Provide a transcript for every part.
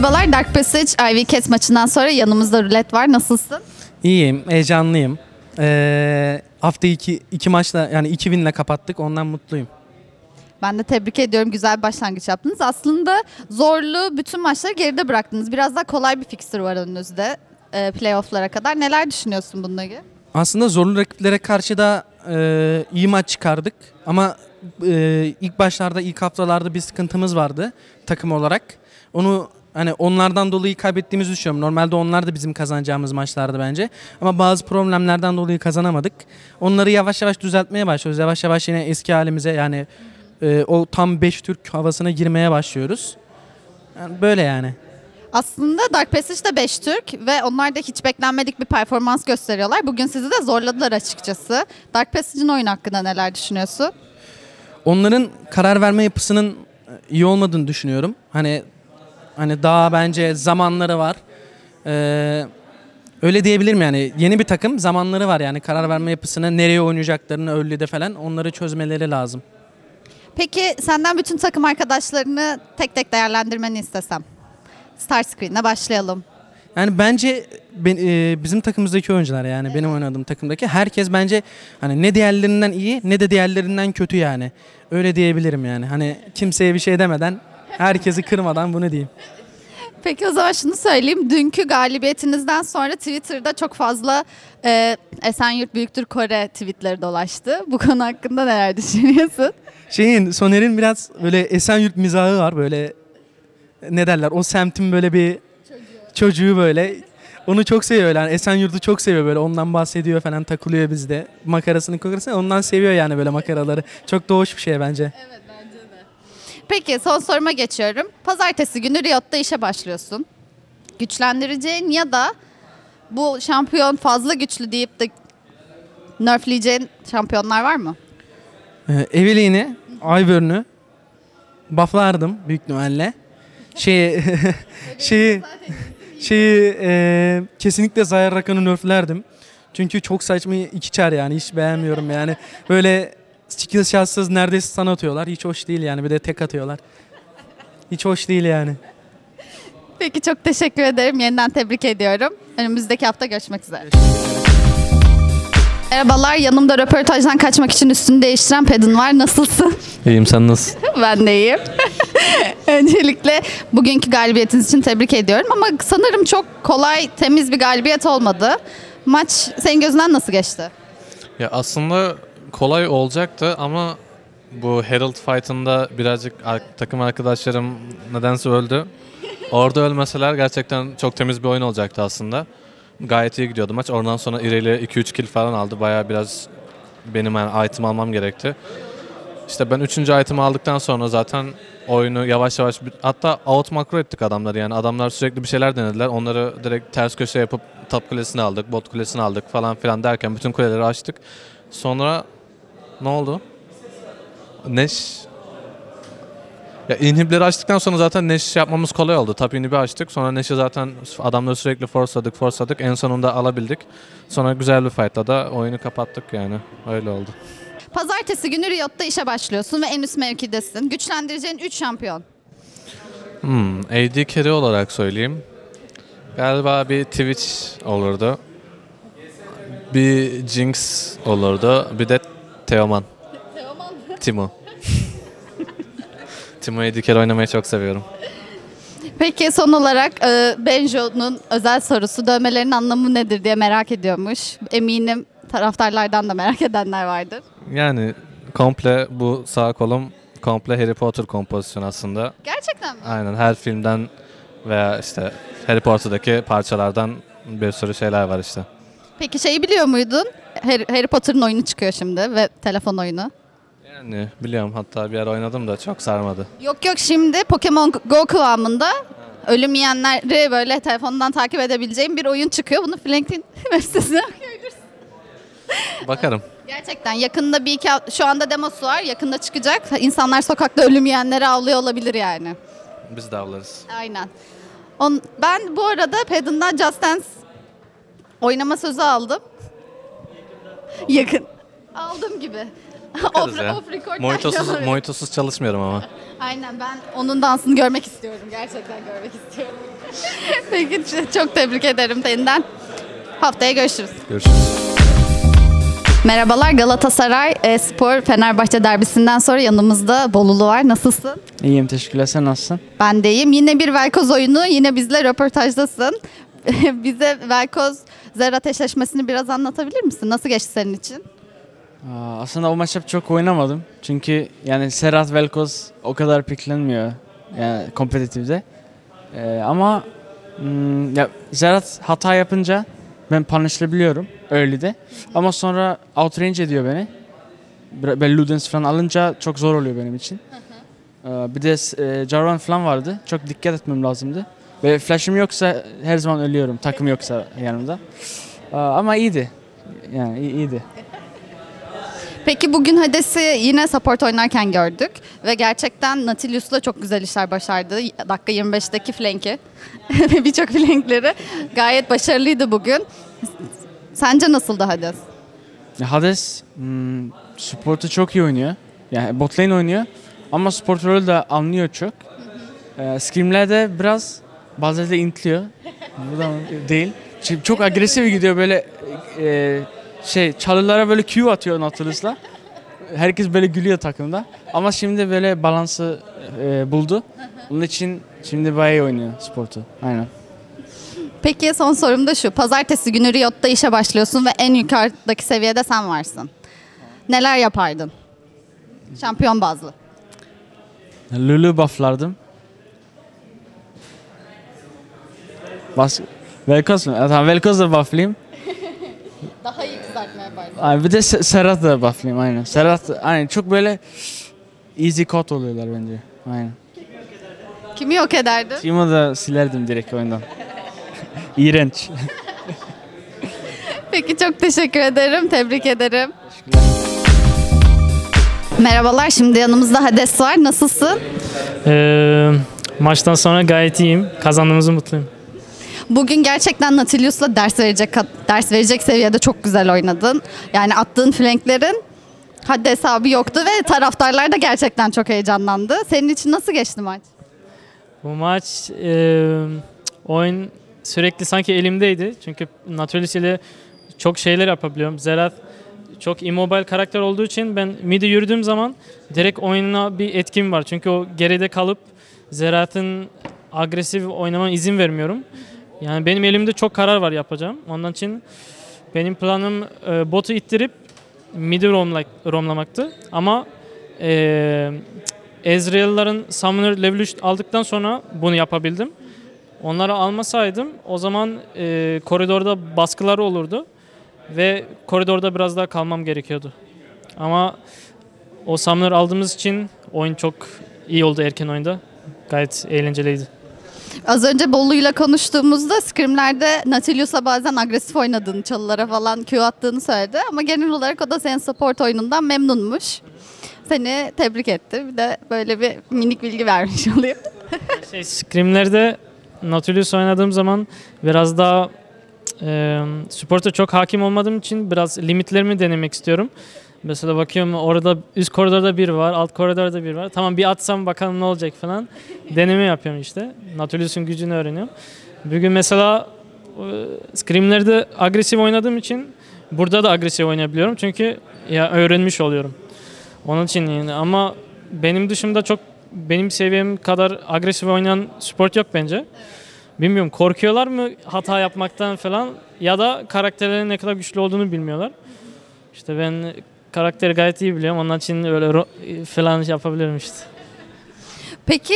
Merhabalar, Dark Passage IV Cats maçından sonra yanımızda Roulette var. Nasılsın? İyiyim, heyecanlıyım. Hafta iki maçla, yani 2 win'le kapattık. Ondan mutluyum. Ben de tebrik ediyorum. Güzel bir başlangıç yaptınız. Aslında zorlu bütün maçları geride bıraktınız. Biraz daha kolay bir fixture var önünüzde playoff'lara kadar. Neler düşünüyorsun bununla ilgili? Aslında zorlu rakiplere karşı da iyi maç çıkardık. Ama ilk başlarda, ilk haftalarda bir sıkıntımız vardı takım olarak. Onu hani onlardan dolayı kaybettiğimizi düşünüyorum. Normalde onlar da bizim kazanacağımız maçlardı bence. Ama bazı problemlerden dolayı kazanamadık. Onları yavaş yavaş düzeltmeye başlıyoruz. Yavaş yavaş yine eski halimize, yani o tam 5 Türk havasına girmeye başlıyoruz. Yani böyle yani. Aslında Dark Passage'da 5 Türk ve onlar da hiç beklenmedik bir performans gösteriyorlar. Bugün sizi de zorladılar açıkçası. Dark Passage'in oyun hakkında neler düşünüyorsun? Onların karar verme yapısının iyi olmadığını düşünüyorum. Hani daha bence zamanları var. Öyle diyebilirim yani. Yeni bir takım, zamanları var yani. Karar verme yapısına, nereye oynayacaklarını early'de falan, onları çözmeleri lazım. Peki senden bütün takım arkadaşlarını tek tek değerlendirmeni istesem. Star screen'le başlayalım. Yani bence bizim takımımızdaki oyuncular, yani evet, benim oynadığım takımdaki herkes bence hani ne diğerlerinden iyi ne de diğerlerinden kötü yani. Öyle diyebilirim yani. Hani kimseye bir şey demeden, herkesi kırmadan bunu diyeyim. Peki o zaman şunu söyleyeyim. Dünkü galibiyetinizden sonra Twitter'da çok fazla Esenyurt büyüktür Kore tweetleri dolaştı. Bu konu hakkında neler düşünüyorsun? Soner'in biraz böyle Esenyurt mizahı var. Böyle ne derler, o semtin böyle bir çocuğu böyle. Onu çok seviyor yani. Esenyurt'u çok seviyor böyle. Ondan bahsediyor falan, takılıyor bizde. Makarasını ondan seviyor yani, böyle makaraları. Çok da hoş bir şey bence. Evet. Peki son soruma geçiyorum. Pazartesi günü Riot'ta işe başlıyorsun. Güçlendireceğin ya da bu şampiyon fazla güçlü deyip de nerfleyeceğin şampiyonlar var mı? Eveline'i, Ivern'ü bufflardım büyük Noel'le. Kesinlikle Zahir Rakan'ı nerflerdim. Çünkü çok saçma iki çar yani, hiç beğenmiyorum yani. Böyle skill şahsız neredeyse sana atıyorlar. Hiç hoş değil yani. Bir de tek atıyorlar. Hiç hoş değil yani. Peki çok teşekkür ederim. Yeniden tebrik ediyorum. Önümüzdeki hafta görüşmek üzere. Merhabalar. Yanımda röportajdan kaçmak için üstünü değiştiren Padden var. Nasılsın? İyiyim. Sen nasılsın? Ben de iyiyim. Öncelikle bugünkü galibiyetiniz için tebrik ediyorum. Ama sanırım çok kolay, temiz bir galibiyet olmadı. Maç senin gözünden nasıl geçti? Ya aslında kolay olacaktı ama bu Herald Fight'ında birazcık takım arkadaşlarım nedense öldü. Orada ölmeseler gerçekten çok temiz bir oyun olacaktı aslında. Gayet iyi gidiyordu maç. Oradan sonra İrel'e 2-3 kill falan aldı. Bayağı biraz benim yani item almam gerekti. İşte ben 3. item'i aldıktan sonra zaten oyunu yavaş yavaş, hatta out makro ettik adamları yani. Adamlar sürekli bir şeyler denediler. Onları direkt ters köşe yapıp top kulesini aldık, bot kulesini aldık falan filan derken bütün kuleleri açtık. Sonra ne oldu? Neş. Ya inhibleri açtıktan sonra zaten Neş yapmamız kolay oldu. Tap inhibi açtık. Sonra Neş'i zaten adamları sürekli forsladık. En sonunda alabildik. Sonra güzel bir fight'la da oyunu kapattık yani. Öyle oldu. Pazartesi günü Riot'ta işe başlıyorsun ve en üst mevkidesin. Güçlendireceğin 3 şampiyon. AD carry olarak söyleyeyim. Galiba bir Twitch olurdu. Bir Jinx olurdu. Bir de Teoman. Timo. Timo'yu diker oynamayı çok seviyorum. Peki son olarak Benjo'nun özel sorusu, dövmelerin anlamı nedir diye merak ediyormuş. Eminim taraftarlardan da merak edenler vardır. Yani komple bu sağ kolum komple Harry Potter kompozisyonu aslında. Gerçekten mi? Aynen, her filmden veya işte Harry Potter'daki parçalardan bir sürü şeyler var işte. Peki biliyor muydun? Harry Potter'ın oyunu çıkıyor şimdi ve telefon oyunu. Yani biliyorum, hatta bir ara oynadım da çok sarmadı. Yok şimdi Pokemon Go kıvamında ölüm yiyenleri böyle telefondan takip edebileceğim bir oyun çıkıyor. Bunu Flank'in web sitesine okuyabilirsin. Bakarım. Gerçekten yakında şu anda demosu var, yakında çıkacak. İnsanlar sokakta ölüm yiyenleri avlıyor olabilir yani. Biz de avlarız. Aynen. Ben bu arada Padden'dan Just Dance oynama sözü aldım. Yakın. Aldım gibi. bakarız ya. Mojitosuz çalışmıyorum ama. Aynen, ben onun dansını görmek istiyorum. Gerçekten görmek istiyorum. Peki, çok tebrik ederim senden. Haftaya görüşürüz. Görüşürüz. Merhabalar, Galatasaray Espor Fenerbahçe derbisinden sonra yanımızda Bolulu var. Nasılsın? İyiyim, teşekkürler. Sen nasılsın? Ben de iyiyim. Yine bir Velkoz oyunu, yine bizle röportajdasın. Bize Velkoz Xerath eşleşmesini biraz anlatabilir misin? Nasıl geçti senin için? Aslında o maçı çok oynamadım. Çünkü yani Xerath Velkoz o kadar piklenmiyor yani kompetitifde. Ama ya Xerath hata yapınca ben punishlebiliyorum early'de. Ama sonra outrange ediyor beni. Ben Ludens falan alınca çok zor oluyor benim için. Bir de Jarvan falan vardı. Çok dikkat etmem lazımdı. Ve flash'ım yoksa her zaman ölüyorum. Takım yoksa yanımda. Ama iyiydi. Yani iyiydi. Peki bugün Hades'i yine support oynarken gördük ve gerçekten Nautilus'la çok güzel işler başardı. Dakika 25'teki flank'i ve birçok flankleri gayet başarılıydı bugün. Sence nasıldı Hades? Hades support'u çok iyi oynuyor. Yani bot lane oynuyor ama support rolü de anlıyor çok. Scrim'lerde biraz bazen de intliyor. Bu da değil. Çünkü çok agresif gidiyor böyle... çalılara böyle Q atıyor Nautilus'la. Herkes böyle gülüyor takımda. Ama şimdi böyle balansı buldu. Onun için şimdi bayağı oynuyor sportu. Aynen. Peki son sorum da şu. Pazartesi günü Riot'ta işe başlıyorsun ve en yukarıdaki seviyede sen varsın. Neler yapardın? Şampiyon bazlı. Lulu bufflardım. Velkas mı? Tamam, Velkos da bufflayayım. Daha iyi kızartmaya başladım. Bir de Serhat da bufflayayım, aynen. Serhat, aynen. Çok böyle easy cut oluyorlar bence. Aynen. Kimi yok ederdin? Timo da silerdim direkt oyundan. İğrenç. Peki, çok teşekkür ederim. Tebrik ederim. Merhabalar, şimdi yanımızda Hades var. Nasılsın? Maçtan sonra gayet iyiyim. Kazandığımızı mutluyum. Bugün gerçekten Nautilus'la ders verecek seviyede çok güzel oynadın. Yani attığın flanklerin haddi hesabı yoktu ve taraftarlar da gerçekten çok heyecanlandı. Senin için nasıl geçti maç? Bu maç oyun sürekli sanki elimdeydi. Çünkü Nautilus ile çok şeyler yapabiliyorum. Xerath çok immobile karakter olduğu için ben mid'e yürüdüğüm zaman direkt oyuna bir etkim var. Çünkü o geride kalıp Xerath'ın agresif oynamama izin vermiyorum. Yani benim elimde çok karar var yapacağım. Ondan için benim planım botu ittirip mid'i romlamaktı. Ama Ezreal'ların Summoner level 3 aldıktan sonra bunu yapabildim. Onları almasaydım o zaman koridorda baskıları olurdu. Ve koridorda biraz daha kalmam gerekiyordu. Ama o Summoner aldığımız için oyun çok iyi oldu erken oyunda. Gayet eğlenceliydi. Az önce Bollu'yla konuştuğumuzda scrimlerde Nautilus'a bazen agresif oynadığını, çalılara falan Q attığını söyledi. Ama genel olarak o da senin support oyunundan memnunmuş. Seni tebrik etti. Bir de böyle bir minik bilgi vermiş olayım. Scrimlerde Nautilus oynadığım zaman biraz daha support'a çok hakim olmadığım için biraz limitlerimi denemek istiyorum. Mesela bakıyorum orada üst koridorda bir var, alt koridorda bir var. Tamam, bir atsam bakalım ne olacak falan. Deneme yapıyorum işte. Nautilus'un gücünü öğreniyorum. Bugün mesela scrimlerde agresif oynadığım için burada da agresif oynayabiliyorum. Çünkü ya öğrenmiş oluyorum. Onun için yani, ama benim dışımda çok benim seviyem kadar agresif oynayan support yok bence. Bilmiyorum, korkuyorlar mı hata yapmaktan falan ya da karakterlerin ne kadar güçlü olduğunu bilmiyorlar. İşte ben karakteri gayet iyi biliyorum. Onun için öyle falan yapabilirim işte. Peki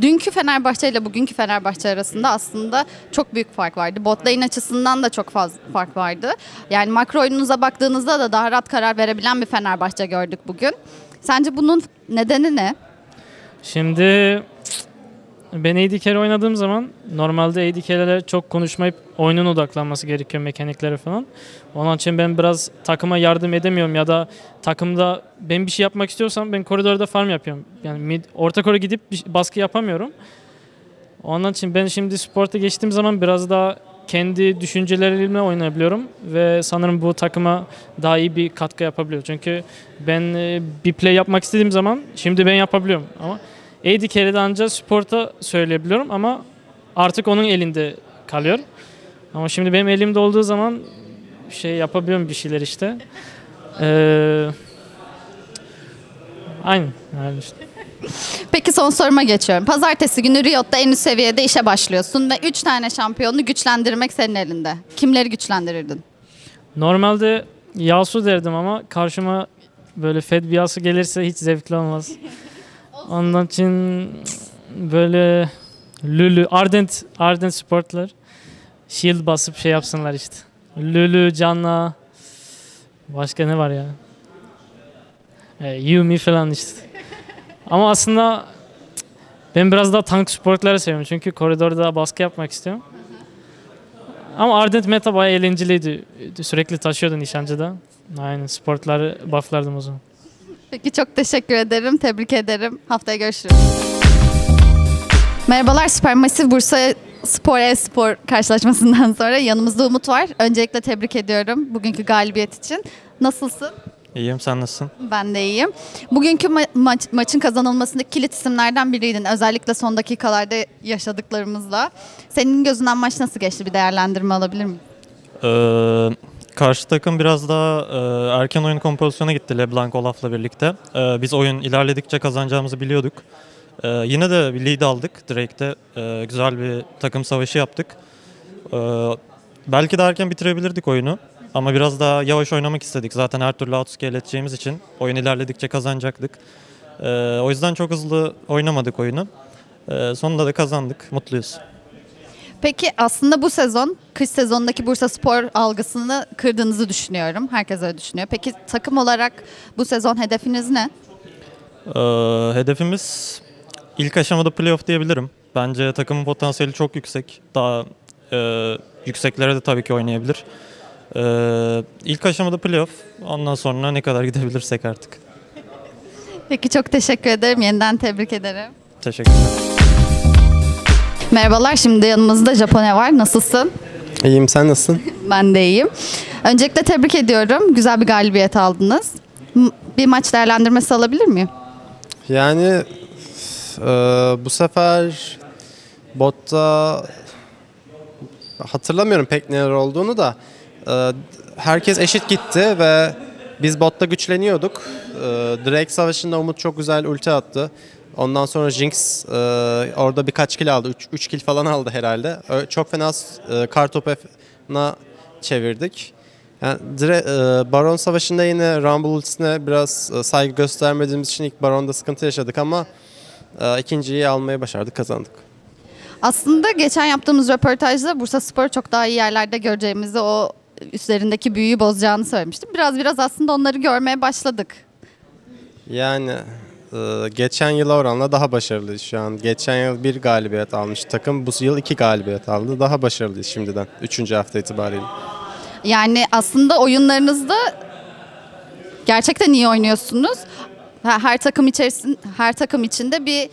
dünkü Fenerbahçe ile bugünkü Fenerbahçe arasında aslında çok büyük fark vardı. Bot lane açısından da çok fazla fark vardı. Yani makro oyununuza baktığınızda da daha rahat karar verebilen bir Fenerbahçe gördük bugün. Sence bunun nedeni ne? Şimdi ben AD carry oynadığım zaman normalde AD carry'lere çok konuşmayıp oyunun odaklanması gerekiyor, mekaniklere falan. Onun için ben biraz takıma yardım edemiyorum ya da takımda ben bir şey yapmak istiyorsam ben koridorda farm yapıyorum. Yani orta koridora gidip baskı yapamıyorum. Onun için ben şimdi sporta geçtiğim zaman biraz daha kendi düşüncelerimle oynayabiliyorum ve sanırım bu takıma daha iyi bir katkı yapabiliyor. Çünkü ben bir play yapmak istediğim zaman şimdi ben yapabiliyorum ama AD carry'de ancak support'a söyleyebiliyorum ama artık onun elinde kalıyor. Ama şimdi benim elimde olduğu zaman şey yapabiliyorum bir şeyler işte. Aynen işte. Peki son soruma geçiyorum. Pazartesi günü Riot'ta en üst seviyede işe başlıyorsun ve 3 tane şampiyonu güçlendirmek senin elinde. Kimleri güçlendirirdin? Normalde Yasu derdim ama karşıma böyle Fed bir Yasu gelirse hiç zevkli olmaz. Ondan için böyle Lulu, Ardent supportlar. Shield basıp şey yapsınlar işte. Lulu, Canna, başka ne var ya? Yumi falan işte. Ama aslında ben biraz daha tank supportları seviyorum çünkü koridorda baskı yapmak istiyorum. Ama Ardent meta bayağı eğlenceliydi. Sürekli taşıyordu nişancıda. Aynen, supportları bufflardım o zaman. Peki, çok teşekkür ederim, tebrik ederim. Haftaya görüşürüz. Merhabalar, Süpermasif Bursa Spor Espor karşılaşmasından sonra yanımızda Umut var. Öncelikle tebrik ediyorum bugünkü galibiyet için. Nasılsın? İyiyim, sen nasılsın? Ben de iyiyim. Bugünkü maçın kazanılmasındaki kilit isimlerden biriydin. Özellikle son dakikalarda yaşadıklarımızla. Senin gözünden maç nasıl geçti? Bir değerlendirme alabilir miyim? Karşı takım biraz daha erken oyun kompozisyona gitti LeBlanc Olaf'la birlikte. Biz oyun ilerledikçe kazanacağımızı biliyorduk. Yine de bir lead aldık Drake'de. Güzel bir takım savaşı yaptık. Belki de erken bitirebilirdik oyunu. Ama biraz daha yavaş oynamak istedik. Zaten her türlü outscale edeceğimiz için oyun ilerledikçe kazanacaktık. O yüzden çok hızlı oynamadık oyunu. Sonunda da kazandık. Mutluyuz. Peki, aslında bu sezon kış sezonundaki Bursa Spor algısını kırdığınızı düşünüyorum. Herkes öyle düşünüyor. Peki takım olarak bu sezon hedefiniz ne? Hedefimiz ilk aşamada playoff diyebilirim. Bence takımın potansiyeli çok yüksek. Daha yükseklere de tabii ki oynayabilir. İlk aşamada playoff, ondan sonra ne kadar gidebilirsek artık. Peki, çok teşekkür ederim. Yeniden tebrik ederim. Teşekkürler. Merhabalar, şimdi yanımızda Japonya var. Nasılsın? İyiyim, sen nasılsın? Ben de iyiyim. Öncelikle tebrik ediyorum. Güzel bir galibiyet aldınız. Bir maç değerlendirmesi alabilir miyim? Yani bu sefer botta hatırlamıyorum pek neler olduğunu da herkes eşit gitti ve biz botta güçleniyorduk. Drake savaşında Umut çok güzel ulti attı. Ondan sonra Jinx orada birkaç kill aldı. 3 kill falan aldı herhalde. Çok fena kartopuna çevirdik. Yani Baron savaşında yine Rumble ultisine biraz saygı göstermediğimiz için ilk Baron'da sıkıntı yaşadık ama ikinciyi almayı başardık, kazandık. Aslında geçen yaptığımız röportajda Bursa Spor'u çok daha iyi yerlerde göreceğimizi, o üstlerindeki büyüyü bozacağını söylemiştim. Biraz aslında onları görmeye başladık. Yani geçen yıla oranla daha başarılıyız şu an. Geçen yıl 1 galibiyet almış takım, bu yıl 2 galibiyet aldı. Daha başarılıyız şimdiden, 3. hafta itibariyle. Yani aslında oyunlarınızda gerçekten iyi oynuyorsunuz. Her takım içinde bir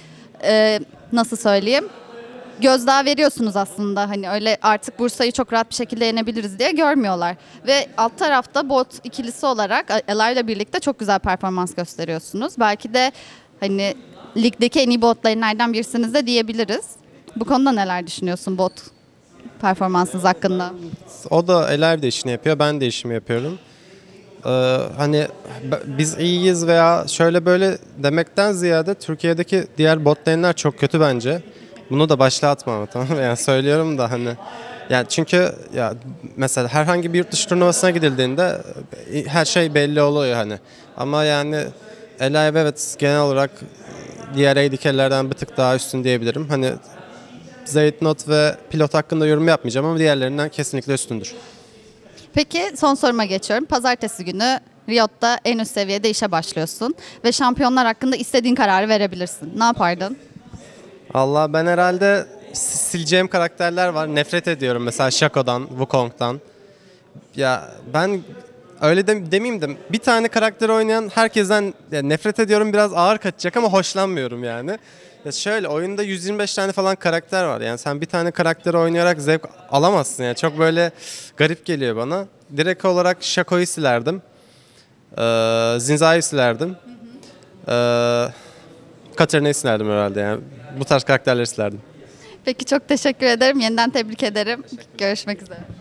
nasıl söyleyeyim? Gözdağı veriyorsunuz aslında, hani öyle artık Bursa'yı çok rahat bir şekilde yenebiliriz diye görmüyorlar. Ve alt tarafta bot ikilisi olarak LR ile birlikte çok güzel performans gösteriyorsunuz. Belki de hani ligdeki en iyi botlayanlardan birisiniz de diyebiliriz. Bu konuda neler düşünüyorsun bot performansınız hakkında? O da LR de işini yapıyor, ben de işimi yapıyorum. Hani biz iyiyiz veya şöyle böyle demekten ziyade Türkiye'deki diğer botlayanlar çok kötü bence. Bunu da başla atmam, tamam mı? Yani söylüyorum da hani. Yani çünkü ya mesela herhangi bir yurt dışı turnuvasına gidildiğinde her şey belli oluyor hani. Ama yani LIV evet genel olarak diğer ADK'lerden bir tık daha üstün diyebilirim. Hani Zeytnot ve Pilot hakkında yorum yapmayacağım ama diğerlerinden kesinlikle üstündür. Peki, son soruma geçiyorum. Pazartesi günü Riot'ta en üst seviyede işe başlıyorsun ve şampiyonlar hakkında istediğin kararı verebilirsin. Ne yapardın? Allah, ben herhalde sileceğim karakterler var. Nefret ediyorum mesela Shaco'dan, Wukong'dan. Ya ben öyle de demeyeyim de bir tane karakter oynayan herkesten yani nefret ediyorum, biraz ağır kaçacak ama hoşlanmıyorum yani. Ya şöyle oyunda 125 tane falan karakter var yani sen bir tane karakteri oynayarak zevk alamazsın yani çok böyle garip geliyor bana. Direkt olarak Shaco'yu silerdim, Zinza'yı silerdim, Katarina'yı silerdim herhalde yani bu tarz karakterleri silerdim. Peki çok teşekkür ederim, yeniden tebrik ederim. Görüşmek üzere.